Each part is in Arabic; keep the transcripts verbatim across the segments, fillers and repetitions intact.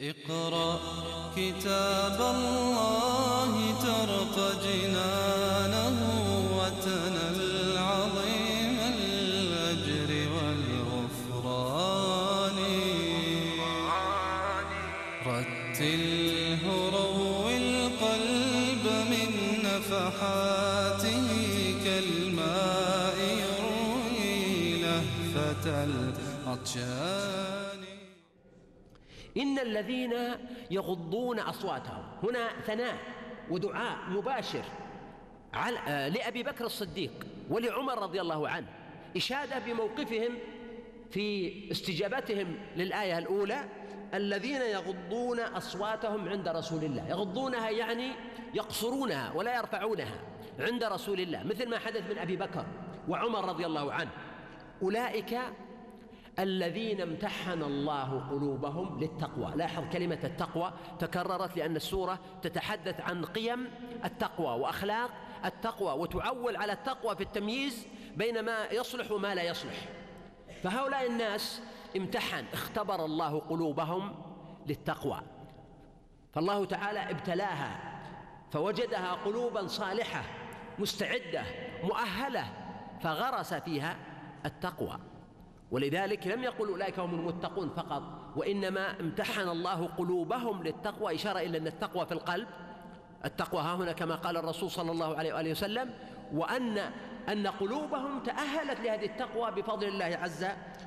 اقرأ كتاب الله ترق جنانه وتنل العظيم الأجر والغفران. رتله روي القلب من نفحاته كالماء يروي لهفة العطشان. إن الذين يغضون أصواتهم، هنا ثناء ودعاء مباشر لأبي بكر الصديق ولعمر رضي الله عنه، إشادة بموقفهم في استجابتهم للآية الأولى. الذين يغضون أصواتهم عند رسول الله، يغضونها يعني يقصرونها ولا يرفعونها عند رسول الله، مثل ما حدث من أبي بكر وعمر رضي الله عنه. أولئك الذين امتحن الله قلوبهم للتقوى. لاحظ كلمة التقوى تكررت لأن السورة تتحدث عن قيم التقوى وأخلاق التقوى، وتعول على التقوى في التمييز بين ما يصلح وما لا يصلح. فهؤلاء الناس امتحن، اختبر الله قلوبهم للتقوى، فالله تعالى ابتلاها فوجدها قلوبا صالحة مستعدة مؤهلة، فغرس فيها التقوى. ولذلك لم يقل أولئك هم المتقون فقط، وإنما امتحن الله قلوبهم للتقوى، إشارة إلى أن التقوى في القلب، التقوى ها هنا كما قال الرسول صلى الله عليه وآله وسلم، وأن أن قلوبهم تأهلت لهذه التقوى بفضل الله عز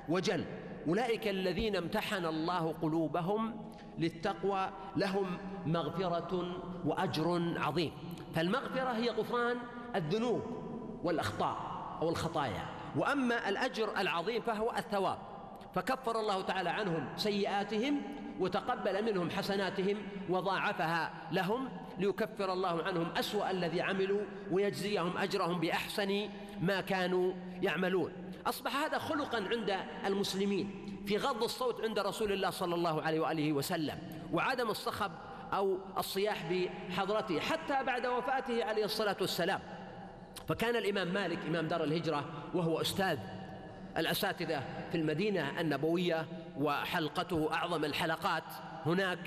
وجل. أولئك الذين امتحن الله قلوبهم للتقوى لهم مغفرة وأجر عظيم. فالمغفرة هي غفران الذنوب والأخطاء أو الخطايا، وأما الأجر العظيم فهو الثواب، فكفر الله تعالى عنهم سيئاتهم وتقبل منهم حسناتهم وضاعفها لهم، ليكفر الله عنهم أسوأ الذي عملوا ويجزيهم أجرهم بأحسن ما كانوا يعملون. أصبح هذا خلقا عند المسلمين في غض الصوت عند رسول الله صلى الله عليه وآله وسلم، وعدم الصخب أو الصياح بحضرته حتى بعد وفاته عليه الصلاة والسلام. فكان الإمام مالك إمام دار الهجرة، وهو أستاذ الأساتذة في المدينة النبوية وحلقته أعظم الحلقات هناك،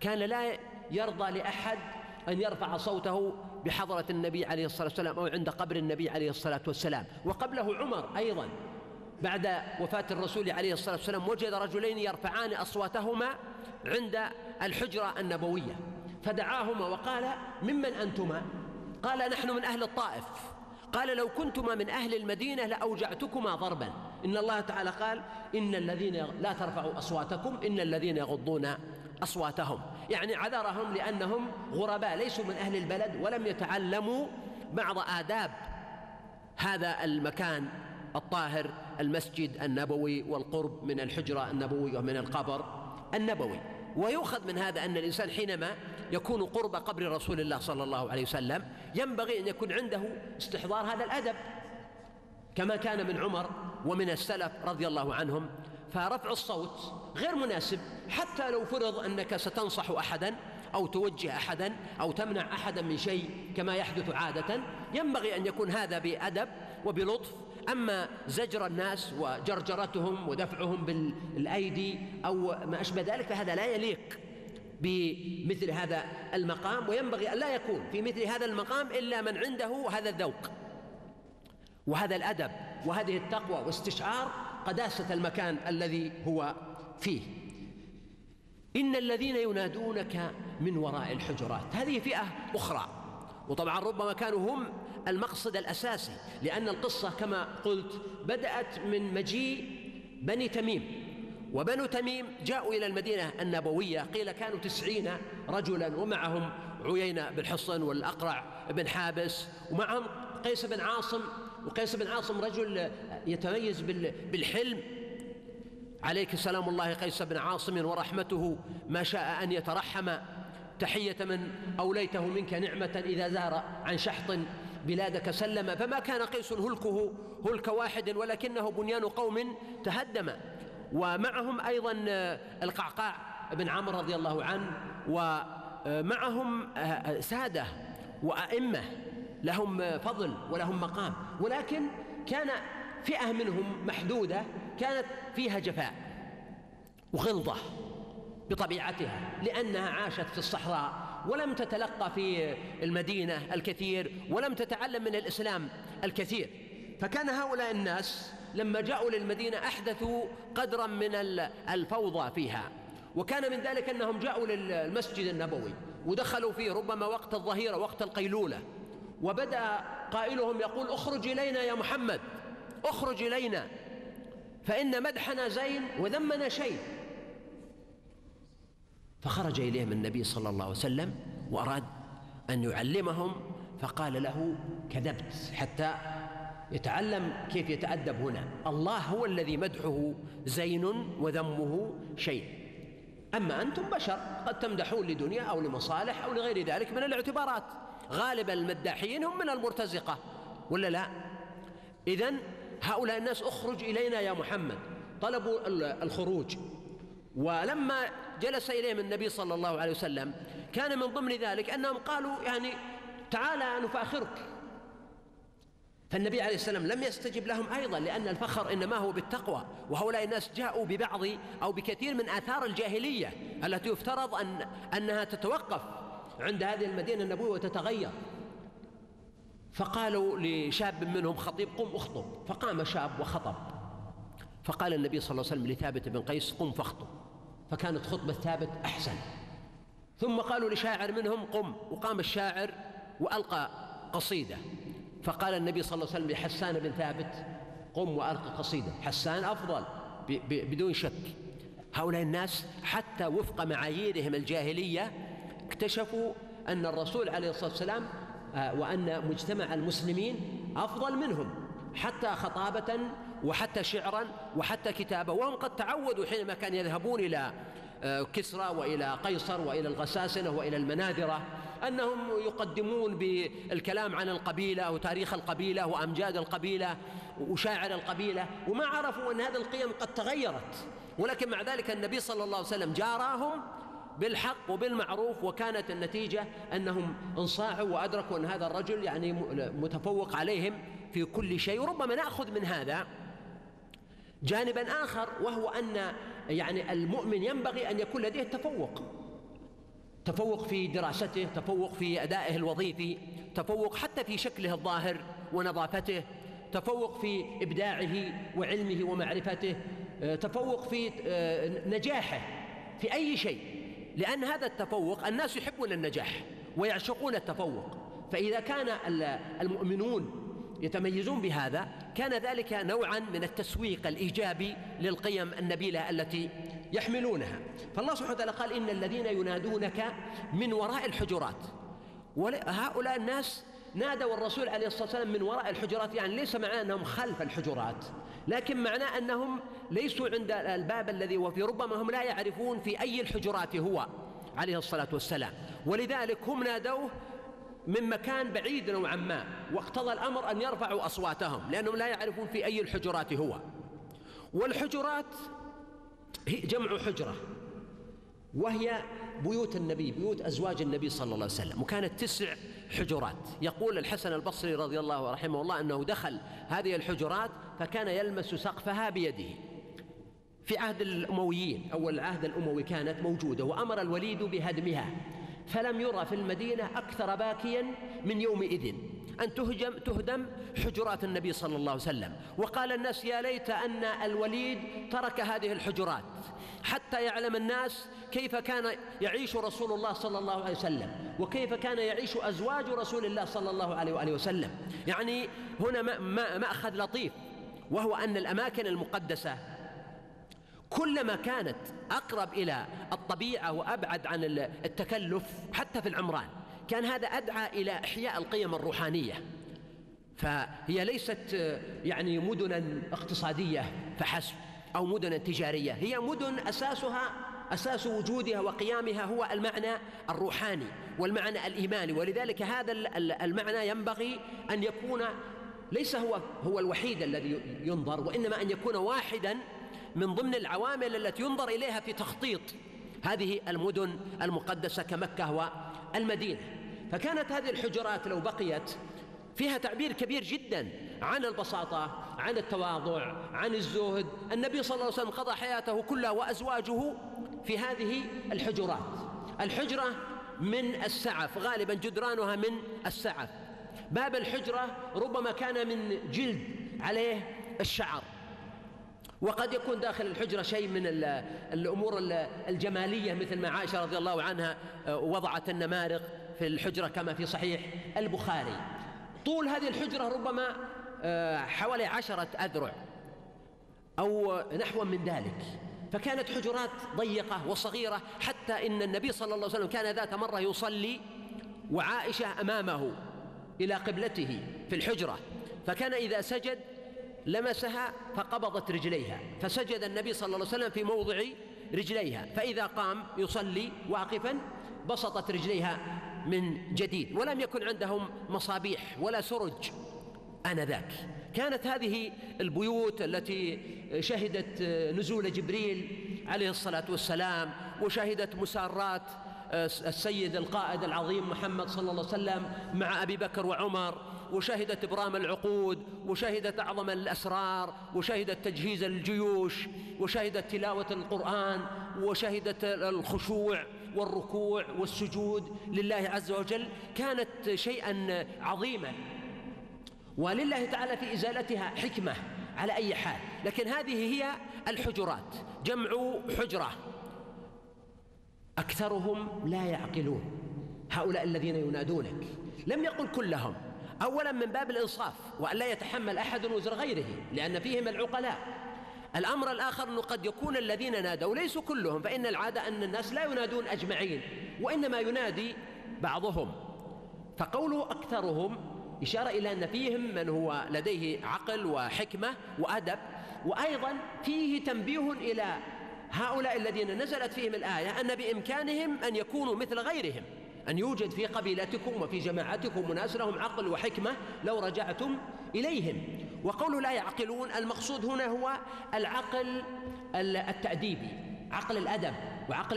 كان لا يرضى لأحد أن يرفع صوته بحضرة النبي عليه الصلاة والسلام أو عند قبر النبي عليه الصلاة والسلام. وقبله عمر أيضا بعد وفاة الرسول عليه الصلاة والسلام، وجد رجلين يرفعان أصواتهما عند الحجرة النبوية، فدعاهما وقال ممن أنتما؟ قال نحن من أهل الطائف. قال لو كنتما من أهل المدينة لأوجعتكما ضربا. إن الله تعالى قال إن الذين لا ترفعوا أصواتكم إن الذين يغضون أصواتهم، يعني عذرهم لأنهم غرباء ليسوا من أهل البلد ولم يتعلموا بعض آداب هذا المكان الطاهر المسجد النبوي والقرب من الحجرة النبوية ومن القبر النبوي. ويؤخذ من هذا أن الإنسان حينما يكون قرب قبر رسول الله صلى الله عليه وسلم ينبغي أن يكون عنده استحضار هذا الأدب كما كان من عمر ومن السلف رضي الله عنهم. فرفع الصوت غير مناسب، حتى لو فرض أنك ستنصح أحدا أو توجه أحدا أو تمنع أحدا من شيء كما يحدث عادة، ينبغي أن يكون هذا بأدب وبلطف. أما زجر الناس وجرجرتهم ودفعهم بالأيدي أو ما أشبه ذلك فهذا لا يليق بمثل هذا المقام، وينبغي أن لا يكون في مثل هذا المقام إلا من عنده هذا الذوق وهذا الأدب وهذه التقوى واستشعار قداسة المكان الذي هو فيه. إن الذين ينادونك من وراء الحجرات، هذه فئة أخرى، وطبعا ربما كانوا هم المقصد الأساسي، لأن القصة كما قلت بدأت من مجيء بني تميم، وبنو تميم جاءوا إلى المدينة النبوية، قيل كانوا تسعين رجلا، ومعهم عيينة بن حصن والأقرع بن حابس، ومعهم قيس بن عاصم، وقيس بن عاصم رجل يتميز بالحلم عليك سلام الله قيس بن عاصم ورحمته، ما شاء أن يترحم، تحية من أوليته منك نعمة إذا زار عن شحط بلادك سلم. فما كان قيس هلكه هلك واحد ولكنه بنيان قوم تهدم. ومعهم أيضا القعقاع بن عمرو رضي الله عنه، ومعهم سادة وأئمة لهم فضل ولهم مقام، ولكن كان فئة منهم محدودة كانت فيها جفاء وغلظة بطبيعتها، لأنها عاشت في الصحراء ولم تتلقى في المدينة الكثير ولم تتعلم من الإسلام الكثير. فكان هؤلاء الناس لما جاءوا للمدينة أحدثوا قدرا من الفوضى فيها. وكان من ذلك أنهم جاءوا للمسجد النبوي ودخلوا فيه ربما وقت الظهيرة وقت القيلولة، وبدأ قائلهم يقول: اخرج إلينا يا محمد، اخرج إلينا، فإن مدحنا زين وذمنا شيء. فخرج إليهم النبي صلى الله عليه وسلم وأراد أن يعلمهم، فقال له: كذبت، حتى يتعلم كيف يتأدب هنا. الله هو الذي مدحه زين وذمه شيء، أما أنتم بشر قد تمدحون لدنيا أو لمصالح أو لغير ذلك من الاعتبارات. غالب المداحين هم من المرتزقة ولا لا؟ إذن هؤلاء الناس اخرج إلينا يا محمد، طلبوا الخروج. ولما جلس إليهم النبي صلى الله عليه وسلم كان من ضمن ذلك أنهم قالوا يعني: تعالى نفاخرك. فالنبي عليه السلام لم يستجب لهم أيضا، لأن الفخر إنما هو بالتقوى، وهؤلاء الناس جاءوا ببعض أو بكثير من آثار الجاهلية التي يفترض أن أنها تتوقف عند هذه المدينة النبوية وتتغير. فقالوا لشاب منهم خطيب: قم اخطب. فقام شاب وخطب، فقال النبي صلى الله عليه وسلم لثابت بن قيس: قم فاخطب. فكانت خطبة ثابت أحسن. ثم قالوا لشاعر منهم: قم، وقام الشاعر وألقى قصيدة. فقال النبي صلى الله عليه وسلم لحسان بن ثابت: قم وألقى قصيدة. حسان أفضل بدون شك. هؤلاء الناس حتى وفق معاييرهم الجاهلية اكتشفوا أن الرسول عليه الصلاة والسلام وأن مجتمع المسلمين أفضل منهم، حتى خطابة وحتى شعرا وحتى كتابة. وهم قد تعودوا حينما كانوا يذهبون إلى كسرى وإلى قيصر وإلى الغساسنة وإلى المناذرة أنهم يقدمون بالكلام عن القبيلة وتاريخ القبيلة وأمجاد القبيلة وشاعر القبيلة، وما عرفوا أن هذه القيم قد تغيرت. ولكن مع ذلك النبي صلى الله عليه وسلم جاراهم بالحق وبالمعروف، وكانت النتيجة أنهم انصاعوا وأدركوا أن هذا الرجل يعني متفوق عليهم في كل شيء. وربما نأخذ من هذا جانبا آخر، وهو أن يعني المؤمن ينبغي أن يكون لديه تفوق، تفوق في دراسته، تفوق في أدائه الوظيفي، تفوق حتى في شكله الظاهر ونظافته، تفوق في إبداعه وعلمه ومعرفته، تفوق في نجاحه في أي شيء. لأن هذا التفوق الناس يحبون النجاح ويعشقون التفوق، فإذا كان المؤمنون يتميزون بهذا كان ذلك نوعا من التسويق الإيجابي للقيم النبيلة التي يحملونها. فالله سبحانه وتعالى قال: إن الذين ينادونك من وراء الحجرات. وهؤلاء الناس نادوا الرسول عليه الصلاة والسلام من وراء الحجرات، يعني ليس معناه أنهم خلف الحجرات، لكن معناه أنهم ليسوا عند الباب الذي وفي، ربما هم لا يعرفون في أي الحجرات هو عليه الصلاة والسلام، ولذلك هم نادوه من مكان بعيد نوعا ما. واقتضى الأمر أن يرفعوا أصواتهم لأنهم لا يعرفون في أي الحجرات هو. والحجرات هي جمع حجرة، وهي بيوت النبي، بيوت أزواج النبي صلى الله عليه وسلم، وكانت تسع حجرات. يقول الحسن البصري رضي الله رحمه الله أنه دخل هذه الحجرات فكان يلمس سقفها بيده. في عهد الأمويين، أول العهد الأموي كانت موجودة، وأمر الوليد بهدمها، فلم يرى في المدينة أكثر باكيا من يومئذ أن تهجم تهدم حجرات النبي صلى الله عليه وسلم. وقال الناس: يا ليت أن الوليد ترك هذه الحجرات حتى يعلم الناس كيف كان يعيش رسول الله صلى الله عليه وسلم، وكيف كان يعيش أزواج رسول الله صلى الله عليه وسلم. يعني هنا مأخذ لطيف، وهو أن الأماكن المقدسة كلما كانت أقرب إلى الطبيعة وأبعد عن التكلف حتى في العمران، كان هذا أدعى إلى إحياء القيم الروحانية. فهي ليست يعني مدنا اقتصادية فحسب أو مدنا تجارية، هي مدن أساسها أساس وجودها وقيامها هو المعنى الروحاني والمعنى الإيماني. ولذلك هذا المعنى ينبغي أن يكون ليس هو هو الوحيد الذي ينظر، وإنما أن يكون واحدا من ضمن العوامل التي ينظر إليها في تخطيط هذه المدن المقدسة كمكة والمدينة. فكانت هذه الحجرات لو بقيت فيها تعبير كبير جدا عن البساطة، عن التواضع، عن الزهد. النبي صلى الله عليه وسلم قضى حياته كلها وأزواجه في هذه الحجرات. الحجرة من السعف، غالبا جدرانها من السعف. باب الحجرة ربما كان من جلد عليه الشعر، وقد يكون داخل الحجرة شيء من الأمور الجمالية، مثل ما عائشة رضي الله عنها وضعت النمارق في الحجرة كما في صحيح البخاري. طول هذه الحجرة ربما حوالي عشرة أذرع أو نحو من ذلك، فكانت حجرات ضيقة وصغيرة، حتى إن النبي صلى الله عليه وسلم كان ذات مرة يصلي وعائشة أمامه إلى قبلته في الحجرة، فكان إذا سجد لمسها فقبضت رجليها، فسجد النبي صلى الله عليه وسلم في موضع رجليها، فإذا قام يصلي واقفا بسطت رجليها من جديد. ولم يكن عندهم مصابيح ولا سرج آنذاك. كانت هذه البيوت التي شهدت نزول جبريل عليه الصلاة والسلام، وشهدت مسارات السيد القائد العظيم محمد صلى الله عليه وسلم مع أبي بكر وعمر، وشهدت إبرام العقود، وشهدت أعظم الأسرار، وشهدت تجهيز الجيوش، وشهدت تلاوة القرآن، وشهدت الخشوع والركوع والسجود لله عز وجل. كانت شيئا عظيما، ولله تعالى في إزالتها حكمة على أي حال. لكن هذه هي الحجرات، جمع حجرة. أكثرهم لا يعقلون، هؤلاء الذين ينادونك. لم يقل كلهم، أولا من باب الإنصاف وأن لا يتحمل أحد وزر غيره، لأن فيهم العقلاء. الأمر الآخر أنه قد يكون الذين نادوا ليسوا كلهم، فإن العادة أن الناس لا ينادون أجمعين، وإنما ينادي بعضهم. فقوله أكثرهم إشارة إلى أن فيهم من هو لديه عقل وحكمة وأدب، وأيضا فيه تنبيه إلى هؤلاء الذين نزلت فيهم الآية أن بإمكانهم أن يكونوا مثل غيرهم، أن يوجد في قبيلتكم وفي جماعتكم مناس لهم عقل وحكمة لو رجعتم إليهم. وقول لا يعقلون المقصود هنا هو العقل التأديبي، عقل الأدب وعقل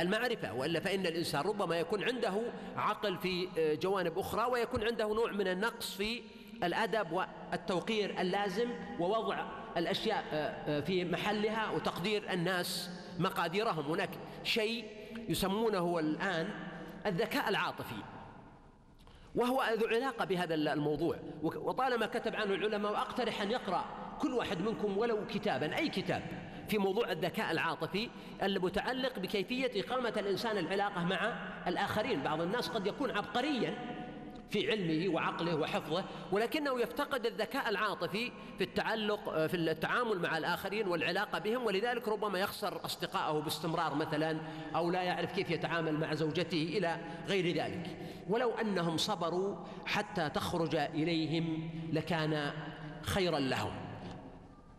المعرفة، وإلا فإن الإنسان ربما يكون عنده عقل في جوانب أخرى، ويكون عنده نوع من النقص في الأدب والتوقير اللازم ووضع الأشياء في محلها وتقدير الناس مقاديرهم. هناك شيء يسمونه الآن الذكاء العاطفي، وهو ذو علاقة بهذا الموضوع، وطالما كتب عنه العلماء. وأقترح أن يقرأ كل واحد منكم ولو كتابا، أي كتاب في موضوع الذكاء العاطفي المتعلق بكيفية إقامة الإنسان العلاقة مع الآخرين. بعض الناس قد يكون عبقريا في علمه وعقله وحفظه، ولكنه يفتقد الذكاء العاطفي في التعلق في التعامل مع الآخرين والعلاقة بهم، ولذلك ربما يخسر أصدقائه باستمرار مثلا، أو لا يعرف كيف يتعامل مع زوجته إلى غير ذلك. ولو أنهم صبروا حتى تخرج إليهم لكان خيرا لهم،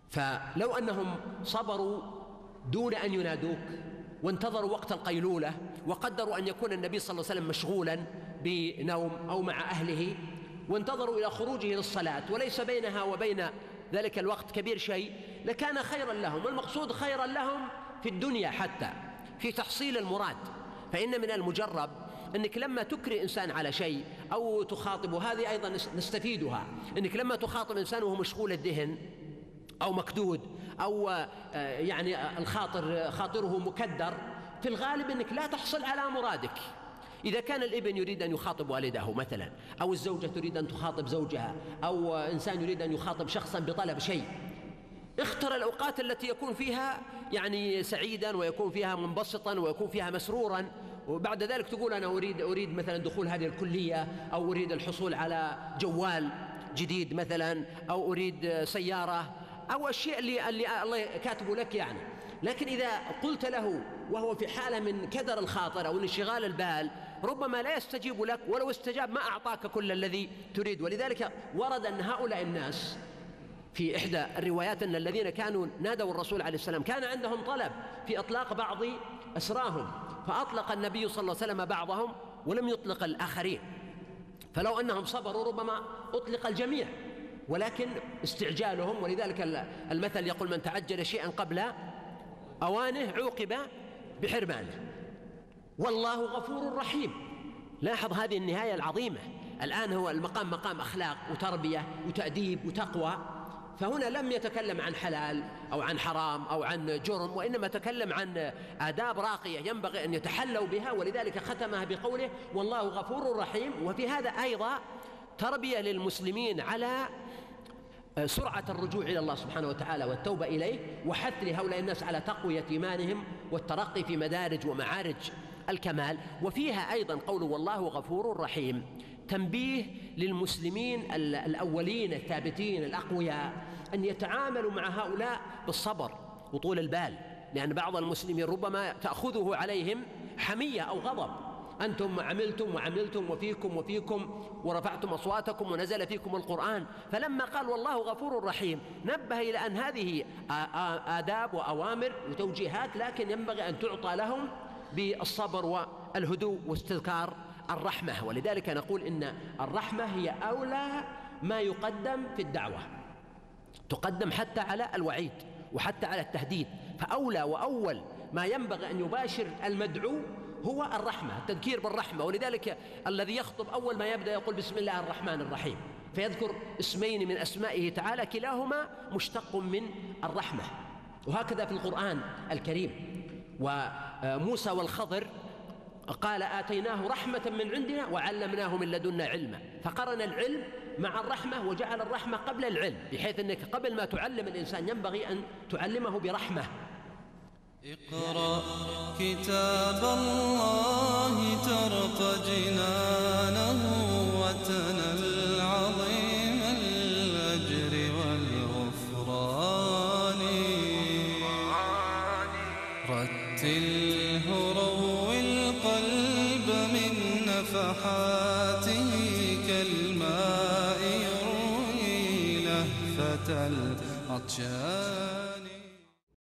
فلو أنهم صبروا دون أن ينادوك، وانتظروا وقت القيلولة، وقدروا أن يكون النبي صلى الله عليه وسلم مشغولا بنوم أو مع أهله، وانتظروا إلى خروجه للصلاة وليس بينها وبين ذلك الوقت كبير شيء، لكان خيرا لهم. والمقصود خيرا لهم في الدنيا، حتى في تحصيل المراد. فإن من المجرب أنك لما تكري إنسان على شيء أو تخاطبه، هذه أيضا نستفيدها، أنك لما تخاطب إنسان وهو مشغول الذهن أو مكدود، أو يعني الخاطر خاطره مكدر، في الغالب أنك لا تحصل على مرادك. إذا كان الابن يريد أن يخاطب والده مثلا، أو الزوجة تريد أن تخاطب زوجها، أو إنسان يريد أن يخاطب شخصا بطلب شيء، اختر الأوقات التي يكون فيها يعني سعيدا، ويكون فيها منبسطا، ويكون فيها مسرورا، وبعد ذلك تقول أنا أريد أريد مثلا دخول هذه الكلية، أو أريد الحصول على جوال جديد مثلا، أو أريد سيارة، أو الشيء اللي, اللي الله كاتبه لك يعني. لكن إذا قلت له وهو في حالة من كدر الخاطر أو انشغال البال، ربما لا يستجيب لك، ولو استجاب ما أعطاك كل الذي تريد. ولذلك ورد أن هؤلاء الناس في إحدى الروايات أن الذين كانوا نادوا الرسول عليه السلام كان عندهم طلب في إطلاق بعض أسراهم، فأطلق النبي صلى الله عليه وسلم بعضهم ولم يطلق الآخرين، فلو أنهم صبروا ربما أطلق الجميع، ولكن استعجالهم. ولذلك المثل يقول من تعجل شيئا قبل أوانه عوقب بحرمانه، والله غفور رحيم. لاحظ هذه النهاية العظيمة. الآن هو المقام مقام أخلاق وتربية وتأديب وتقوى، فهنا لم يتكلم عن حلال أو عن حرام أو عن جرم، وإنما تكلم عن آداب راقية ينبغي أن يتحلوا بها، ولذلك ختمها بقوله والله غفور رحيم. وفي هذا أيضا تربية للمسلمين على سرعة الرجوع إلى الله سبحانه وتعالى والتوبة إليه، وحث لهؤلاء الناس على تقوية إيمانهم والترقي في مدارج ومعارج الكمال. وفيها أيضا قوله والله غفور رحيم تنبيه للمسلمين الأولين الثابتين الأقوياء أن يتعاملوا مع هؤلاء بالصبر وطول البال، لأن بعض المسلمين ربما تأخذه عليهم حمية أو غضب، أنتم عملتم وعملتم وفيكم وفيكم ورفعتم أصواتكم ونزل فيكم القرآن. فلما قال والله غفور رحيم نبه إلى أن هذه آداب وأوامر وتوجيهات، لكن ينبغي أن تعطى لهم بالصبر والهدوء واستذكار الرحمة. ولذلك نقول إن الرحمة هي أولى ما يقدم في الدعوة، تقدم حتى على الوعيد وحتى على التهديد، فأولى وأول ما ينبغي أن يباشر المدعو هو الرحمة، التذكير بالرحمة. ولذلك الذي يخطب أول ما يبدأ يقول بسم الله الرحمن الرحيم، فيذكر اسمين من أسمائه تعالى كلاهما مشتق من الرحمة، وهكذا في القرآن الكريم. وموسى والخضر قال آتيناه رحمة من عندنا وعلمناه من لدنا علما، فقرن العلم مع الرحمة وجعل الرحمة قبل العلم، بحيث أنك قبل ما تعلم الإنسان ينبغي أن تعلمه برحمة. اقرأ كتاب الله ترق جنانه وتنى العظيم الأجر والغفران، رتله رو القلب من نفحاته كالماء يروي لهفة العطشان.